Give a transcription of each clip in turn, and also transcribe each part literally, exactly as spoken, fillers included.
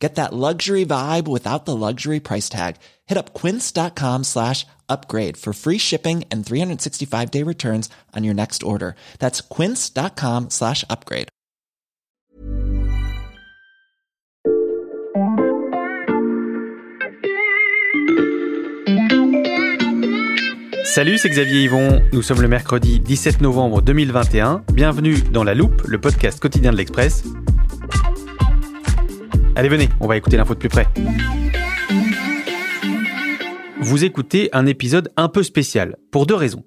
Get that luxury vibe without the luxury price tag. Hit up quince.com slash upgrade for free shipping and three sixty-five day returns on your next order. That's quince.com slash upgrade. Salut, c'est Xavier Yvon. Nous sommes le mercredi dix-sept novembre deux mille vingt et un. Bienvenue dans La Loupe, le podcast quotidien de l'Express. Allez, venez, on va écouter l'info de plus près. Vous écoutez un épisode un peu spécial, pour deux raisons.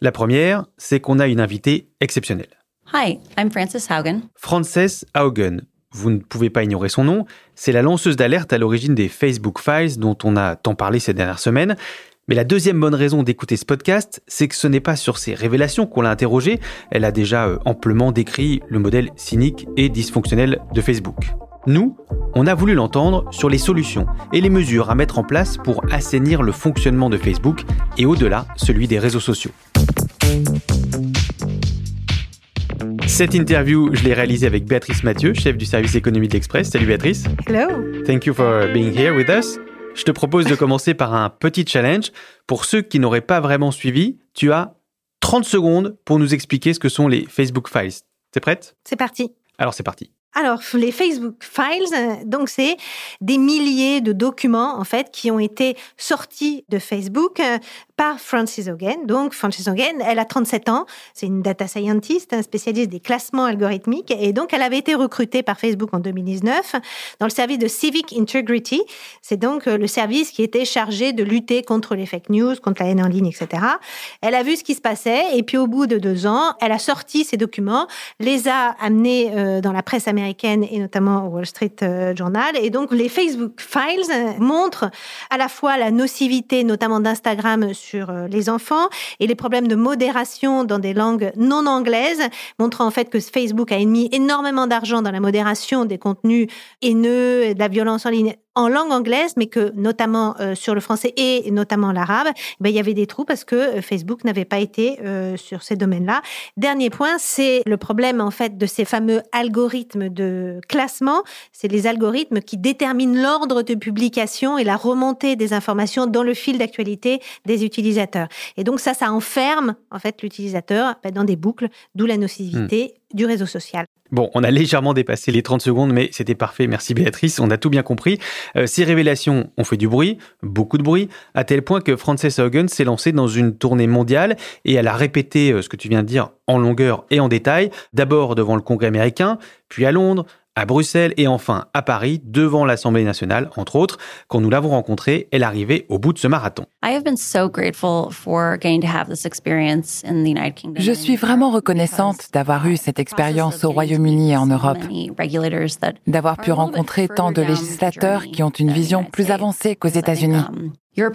La première, c'est qu'on a une invitée exceptionnelle. Hi, I'm Frances Haugen. Frances Haugen. Vous ne pouvez pas ignorer son nom. C'est la lanceuse d'alerte à l'origine des Facebook Files, dont on a tant parlé ces dernières semaines. Mais la deuxième bonne raison d'écouter ce podcast, c'est que ce n'est pas sur ces révélations qu'on l'a interrogée. Elle a déjà amplement décrit le modèle cynique et dysfonctionnel de Facebook. Nous, on a voulu l'entendre sur les solutions et les mesures à mettre en place pour assainir le fonctionnement de Facebook et au-delà, celui des réseaux sociaux. Cette interview, je l'ai réalisée avec Béatrice Mathieu, chef du service économie de l'Express. Salut Béatrice. Hello. Thank you for being here with us. Je te propose de commencer par un petit challenge. Pour ceux qui n'auraient pas vraiment suivi, tu as trente secondes pour nous expliquer ce que sont les Facebook Files. T'es prête ? C'est parti. Alors c'est parti. Alors, les Facebook Files, donc c'est des milliers de documents, en fait, qui ont été sortis de Facebook par Frances Haugen. Donc, Frances Haugen, elle a trente-sept ans, c'est une data scientist, un spécialiste des classements algorithmiques, et donc elle avait été recrutée par Facebook en deux mille dix-neuf dans le service de Civic Integrity. C'est donc le service qui était chargé de lutter contre les fake news, contre la haine en ligne, et cetera. Elle a vu ce qui se passait, et puis au bout de deux ans, elle a sorti ces documents, les a amenés dans la presse américaine, américaine et notamment au Wall Street Journal. Et donc, les Facebook Files montrent à la fois la nocivité, notamment d'Instagram sur les enfants et les problèmes de modération dans des langues non anglaises, montrant en fait que Facebook a mis énormément d'argent dans la modération des contenus haineux et de la violence en ligne en langue anglaise, mais que notamment euh, sur le français et notamment l'arabe, ben, il y avait des trous parce que Facebook n'avait pas été euh, sur ces domaines-là. Dernier point, c'est le problème en fait de ces fameux algorithmes de classement. C'est les algorithmes qui déterminent l'ordre de publication et la remontée des informations dans le fil d'actualité des utilisateurs. Et donc ça, ça enferme en fait l'utilisateur ben, dans des boucles, d'où la nocivité mmh. du réseau social. Bon, on a légèrement dépassé les trente secondes, mais c'était parfait. Merci Béatrice, on a tout bien compris. Euh, ces révélations ont fait du bruit, beaucoup de bruit, à tel point que Frances Haugen s'est lancée dans une tournée mondiale et elle a répété euh, ce que tu viens de dire en longueur et en détail, d'abord devant le Congrès américain, puis à Londres, à Bruxelles et enfin à Paris, devant l'Assemblée nationale, entre autres. Quand nous l'avons rencontrée, elle arrivait au bout de ce marathon. Je suis vraiment reconnaissante d'avoir eu cette expérience au Royaume-Uni et en Europe, d'avoir pu rencontrer tant de législateurs qui ont une vision plus avancée qu'aux États-Unis. Je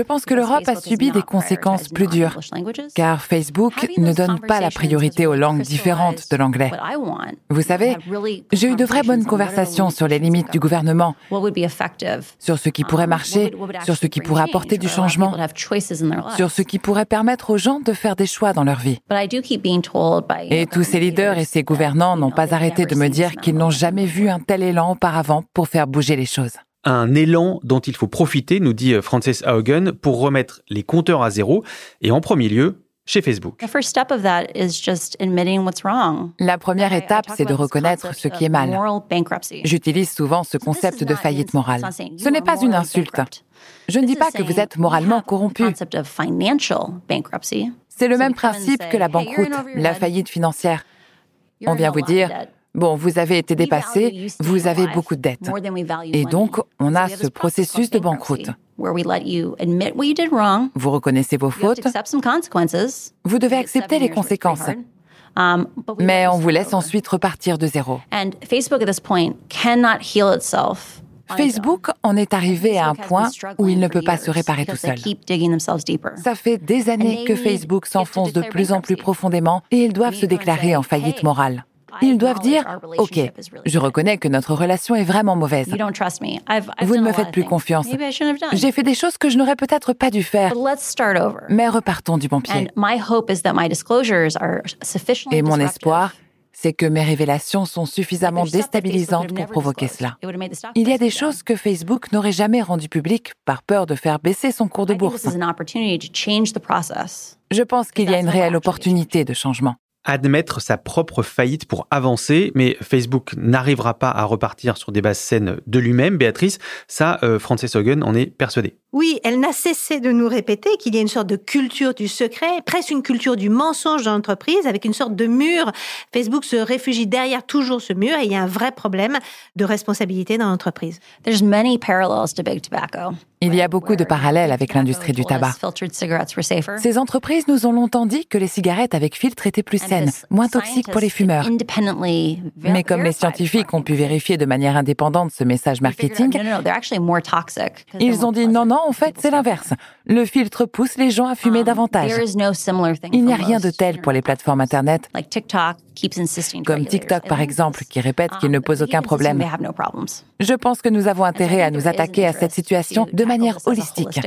pense que l'Europe a subi des conséquences plus dures, car Facebook ne donne pas la priorité aux langues différentes de l'anglais. Vous savez, j'ai eu de vraies bonnes conversations sur les limites du gouvernement, sur ce qui pourrait marcher, sur ce qui pourrait apporter du changement, sur ce qui pourrait permettre aux gens de faire des choix dans leur vie. Et tous ces leaders et ces gouvernants n'ont pas arrêté de me dire qu'ils n'ont jamais vu un tel élan auparavant pour faire bouger les choses. Un élan dont il faut profiter, nous dit Frances Haugen, pour remettre les compteurs à zéro et en premier lieu, chez Facebook. La première étape, c'est de reconnaître ce qui est mal. J'utilise souvent ce concept de faillite morale. Ce n'est pas une insulte. Je ne dis pas que vous êtes moralement corrompu. C'est le même principe que la banqueroute, la faillite financière. On vient vous dire, bon, vous avez été dépassé, vous avez beaucoup de dettes. Et donc, on a ce processus de banqueroute. Vous reconnaissez vos fautes, vous devez accepter les conséquences. Mais on vous laisse ensuite repartir de zéro. Facebook en est arrivé à un point où il ne peut pas se réparer tout seul. Ça fait des années que Facebook s'enfonce de plus en plus profondément et ils doivent se déclarer en faillite morale. Ils doivent dire « Ok, je reconnais que notre relation est vraiment mauvaise. Vous ne me faites plus confiance. J'ai fait des choses que je n'aurais peut-être pas dû faire. Mais repartons du bon pied. » Et mon espoir, c'est que mes révélations sont suffisamment déstabilisantes pour provoquer cela. Il y a des choses que Facebook n'aurait jamais rendues publiques par peur de faire baisser son cours de bourse. Je pense qu'il y a une réelle opportunité de changement. Admettre sa propre faillite pour avancer, mais Facebook n'arrivera pas à repartir sur des bases saines de lui-même, Béatrice. Ça, euh, Frances Haugen en est persuadée. Oui, elle n'a cessé de nous répéter qu'il y a une sorte de culture du secret, presque une culture du mensonge dans l'entreprise, avec une sorte de mur. Facebook se réfugie derrière toujours ce mur et il y a un vrai problème de responsabilité dans l'entreprise. Il y a beaucoup de parallèles avec l'industrie du tabac. Ces entreprises nous ont longtemps dit que les cigarettes avec filtre étaient plus saines, moins toxiques pour les fumeurs. Mais comme les scientifiques ont pu vérifier de manière indépendante ce message marketing, ils ont dit non, non, en fait, c'est l'inverse. Le filtre pousse les gens à fumer davantage. Il n'y a rien de tel pour les plateformes Internet, comme TikTok, par exemple, qui répète qu'il ne pose aucun problème. Je pense que nous avons intérêt à nous attaquer à cette situation de manière holistique.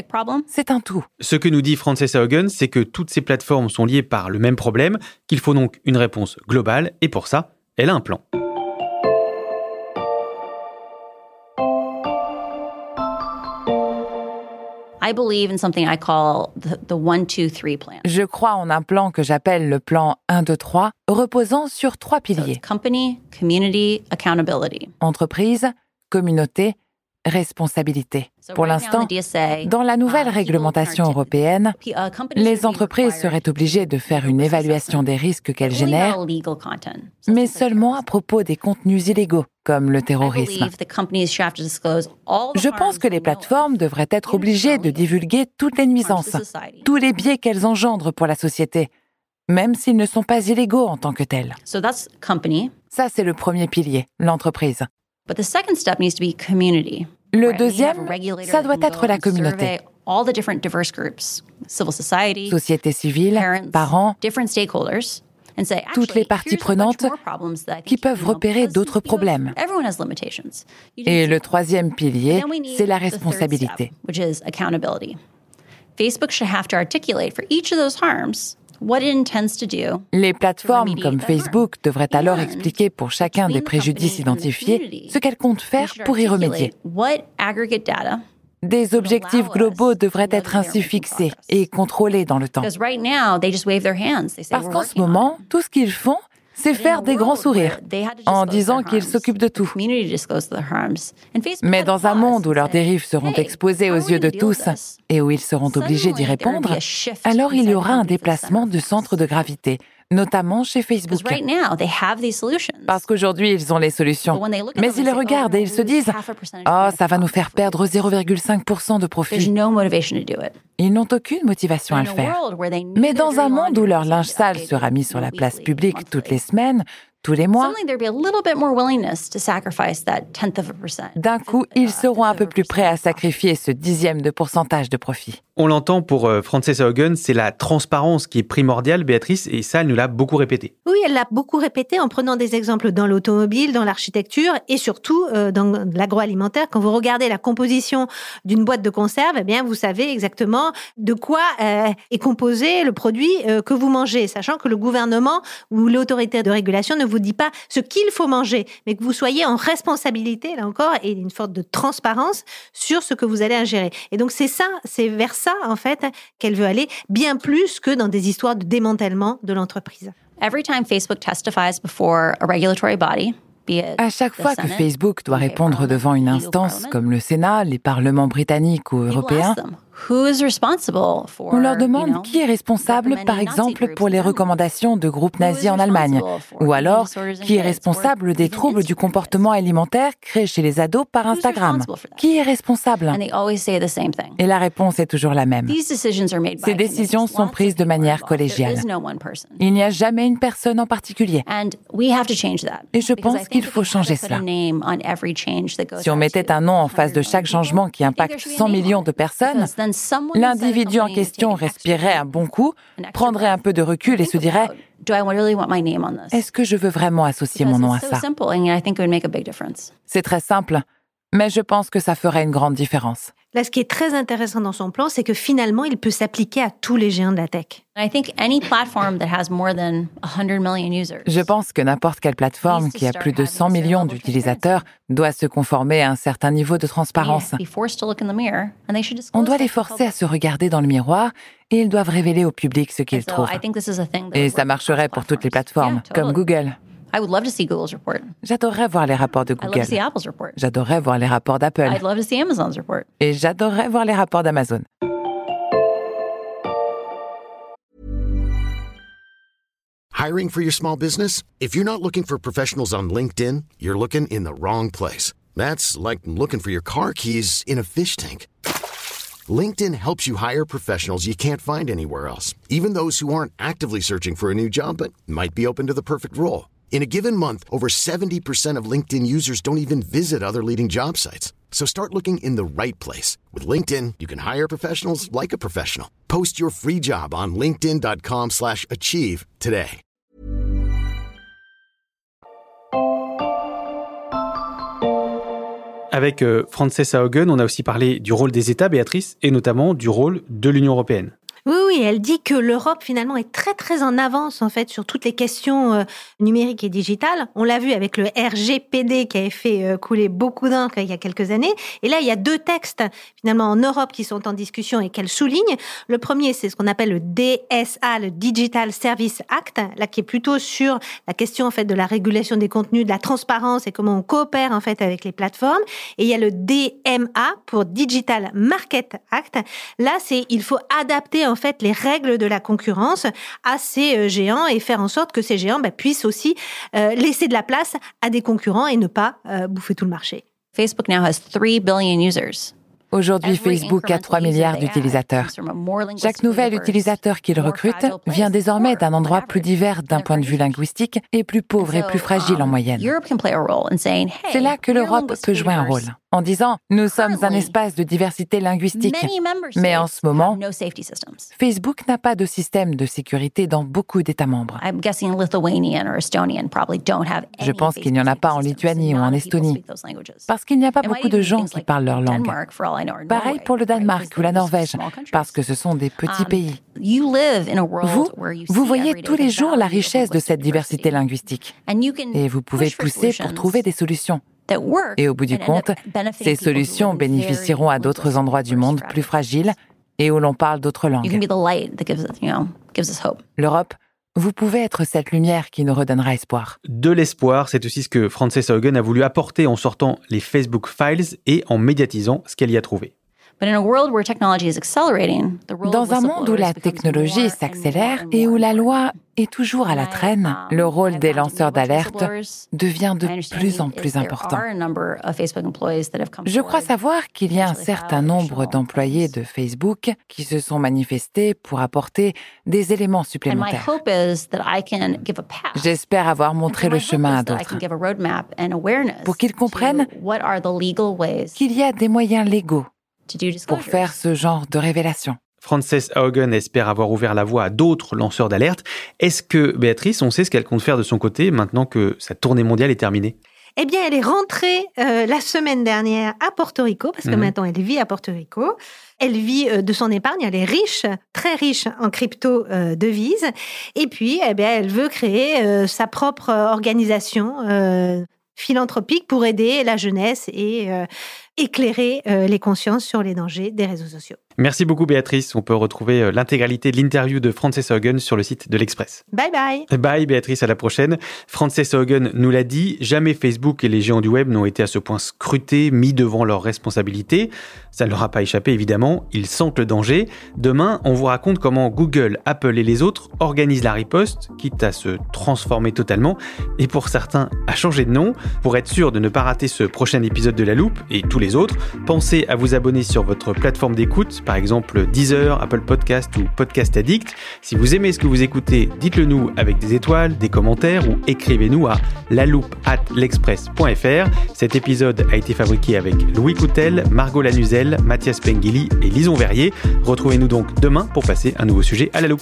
C'est un tout. Ce que nous dit Frances Haugen, c'est que toutes ces plateformes sont liées par le même problème, qu'il faut donc une réponse globale, et pour ça, elle a un plan. Je crois en un plan que j'appelle le plan un, deux, trois, reposant sur trois piliers. Entreprise, communauté, responsabilité. Pour l'instant, dans la nouvelle réglementation européenne, les entreprises seraient obligées de faire une évaluation des risques qu'elles génèrent, mais seulement à propos des contenus illégaux, comme le terrorisme. Je pense que les plateformes devraient être obligées de divulguer toutes les nuisances, tous les biais qu'elles engendrent pour la société, même s'ils ne sont pas illégaux en tant que tels. Ça, c'est le premier pilier, l'entreprise. Le deuxième, ça doit être la communauté. Société civile, parents, toutes les parties prenantes qui peuvent repérer d'autres problèmes. Et le troisième pilier, c'est la responsabilité. Facebook should have to articulate for each of those harms. Les plateformes comme Facebook devraient alors expliquer pour chacun des préjudices identifiés ce qu'elles comptent faire pour y remédier. Des objectifs globaux devraient être ainsi fixés et contrôlés dans le temps. Parce qu'en ce moment, tout ce qu'ils font, c'est faire des grands sourires en disant qu'ils s'occupent de tout. Mais dans un monde où leurs dérives seront exposées aux yeux de tous et où ils seront obligés d'y répondre, alors il y aura un déplacement du centre de gravité, notamment chez Facebook. Parce qu'aujourd'hui, ils ont les solutions. Mais ils les regardent et ils se disent « Oh, ça va nous faire perdre zéro virgule cinq pour cent de profit. » Ils n'ont aucune motivation à le faire. Mais dans un monde où leur linge sale sera mis sur la place publique toutes les semaines, tous les mois, d'un coup, ils seront un peu plus prêts à sacrifier ce dixième de pourcentage de profit. On l'entend pour euh, Frances Haugen, c'est la transparence qui est primordiale, Béatrice, et ça, elle nous l'a beaucoup répété. Oui, elle l'a beaucoup répété en prenant des exemples dans l'automobile, dans l'architecture et surtout euh, dans l'agroalimentaire. Quand vous regardez la composition d'une boîte de conserve, eh bien, vous savez exactement de quoi euh, est composé le produit euh, que vous mangez, sachant que le gouvernement ou l'autorité de régulation ne vous dit pas ce qu'il faut manger, mais que vous soyez en responsabilité, là encore, et une sorte de transparence sur ce que vous allez ingérer. Et donc, c'est ça, c'est vers ça, en fait, qu'elle veut aller, bien plus que dans des histoires de démantèlement de l'entreprise. À chaque fois que Facebook doit répondre devant une instance comme le Sénat, les parlements britanniques ou européens, On leur demande qui est responsable, par exemple, pour les recommandations de groupes nazis en Allemagne, ou alors qui est responsable des troubles du comportement alimentaire créés chez les ados par Instagram. Qui est responsable ? Et la réponse est toujours la même. Ces décisions sont prises de manière collégiale. Il n'y a jamais une personne en particulier. Et je pense qu'il faut changer cela. Si on mettait un nom en face de chaque changement qui impacte cent millions de personnes, l'individu en question respirerait un bon coup, prendrait un peu de recul et se dirait « Est-ce que je veux vraiment associer mon nom à ça ?» C'est très simple, mais je pense que ça ferait une grande différence. Là, ce qui est très intéressant dans son plan, c'est que finalement, il peut s'appliquer à tous les géants de la tech. Je pense que n'importe quelle plateforme qui a plus de cent millions d'utilisateurs doit se conformer à un certain niveau de transparence. On doit les forcer à se regarder dans le miroir et ils doivent révéler au public ce qu'ils trouvent. Et ça marcherait pour toutes les plateformes, comme Google. J'adorerais voir les rapports de Google. J'adorerais voir les rapports d'Apple. Et j'adorerais voir les rapports d'Amazon. Hiring for your small business? If you're not looking for professionals on LinkedIn, you're looking in the wrong place. That's like looking for your car keys in a fish tank. LinkedIn helps you hire professionals you can't find anywhere else, even those who aren't actively searching for a new job but might be open to the perfect role. In a given month, over seventy percent of LinkedIn users don't even visit other leading job sites. So start looking in the right place. With LinkedIn, you can hire professionals like a professional. Post your free job on linkedin.com slash achieve today. Avec euh, Frances Haugen, on a aussi parlé du rôle des États, Béatrice, et notamment du rôle de l'Union européenne. Oui, oui, elle dit que l'Europe, finalement, est très, très en avance, en fait, sur toutes les questions euh, numériques et digitales. On l'a vu avec le R G P D qui avait fait euh, couler beaucoup d'encre il y a quelques années. Et là, il y a deux textes, finalement, en Europe qui sont en discussion et qu'elle souligne. Le premier, c'est ce qu'on appelle le D S A, le Digital Service Act, là, qui est plutôt sur la question, en fait, de la régulation des contenus, de la transparence et comment on coopère, en fait, avec les plateformes. Et il y a le D M A pour Digital Market Act. Là, c'est, il faut adapter, en en fait les règles de la concurrence à ces géants et faire en sorte que ces géants bah, puissent aussi euh, laisser de la place à des concurrents et ne pas euh, bouffer tout le marché. Facebook now has three billion users. Aujourd'hui, Facebook a trois milliards d'utilisateurs. Chaque nouvel utilisateur qu'il recrute vient désormais d'un endroit plus divers d'un point de vue linguistique et plus pauvre et plus fragile en moyenne. C'est là que l'Europe peut jouer un rôle, en disant « Nous sommes un espace de diversité linguistique ». Mais en ce moment, Facebook n'a pas de système de sécurité dans beaucoup d'États membres. Je pense qu'il n'y en a pas en Lituanie ou en Estonie, parce qu'il n'y a pas beaucoup de gens qui parlent leur langue. Pareil pour le Danemark ou la Norvège, parce que ce sont des petits pays. Vous, vous voyez tous les jours la richesse de cette diversité linguistique. Et vous pouvez pousser pour trouver des solutions. Et au bout du compte, ces solutions bénéficieront à d'autres endroits du monde plus fragiles et où l'on parle d'autres langues. L'Europe, vous pouvez être cette lumière qui nous redonnera espoir. De l'espoir, c'est aussi ce que Frances Haugen a voulu apporter en sortant les Facebook Files et en médiatisant ce qu'elle y a trouvé. Dans un monde où la technologie s'accélère et où la loi est toujours à la traîne, le rôle des lanceurs d'alerte devient de plus en plus important. Je crois savoir qu'il y a un certain nombre d'employés de Facebook qui se sont manifestés pour apporter des éléments supplémentaires. J'espère avoir montré le chemin à d'autres pour qu'ils comprennent qu'il y a des moyens légaux pour faire ce genre de révélation. Frances Haugen espère avoir ouvert la voie à d'autres lanceurs d'alerte. Est-ce que, Béatrice, on sait ce qu'elle compte faire de son côté maintenant que sa tournée mondiale est terminée ? Eh bien, elle est rentrée euh, la semaine dernière à Porto Rico, parce que mmh. maintenant, elle vit à Porto Rico. Elle vit euh, de son épargne, elle est riche, très riche en crypto-devises. Euh, et puis, eh bien, elle veut créer euh, sa propre organisation euh, philanthropique pour aider la jeunesse et... Euh, éclairer euh, les consciences sur les dangers des réseaux sociaux. Merci beaucoup Béatrice. On peut retrouver l'intégralité de l'interview de Frances Haugen sur le site de l'Express. Bye bye. Bye Béatrice, à la prochaine. Frances Haugen nous l'a dit, jamais Facebook et les géants du web n'ont été à ce point scrutés, mis devant leurs responsabilités. Ça ne leur a pas échappé évidemment, ils sentent le danger. Demain, on vous raconte comment Google, Apple et les autres organisent la riposte, quitte à se transformer totalement et pour certains à changer de nom. Pour être sûr de ne pas rater ce prochain épisode de La Loupe et tous les autres, pensez à vous abonner sur votre plateforme d'écoute, par exemple Deezer, Apple Podcast ou Podcast Addict. Si vous aimez ce que vous écoutez, dites-le nous avec des étoiles, des commentaires ou écrivez-nous à la loupe arobase l'express point f r. Cet épisode a été fabriqué avec Louis Coutel, Margot Lanuzel, Mathias Pengili et Lison Verrier. Retrouvez-nous donc demain pour passer un nouveau sujet à la loupe.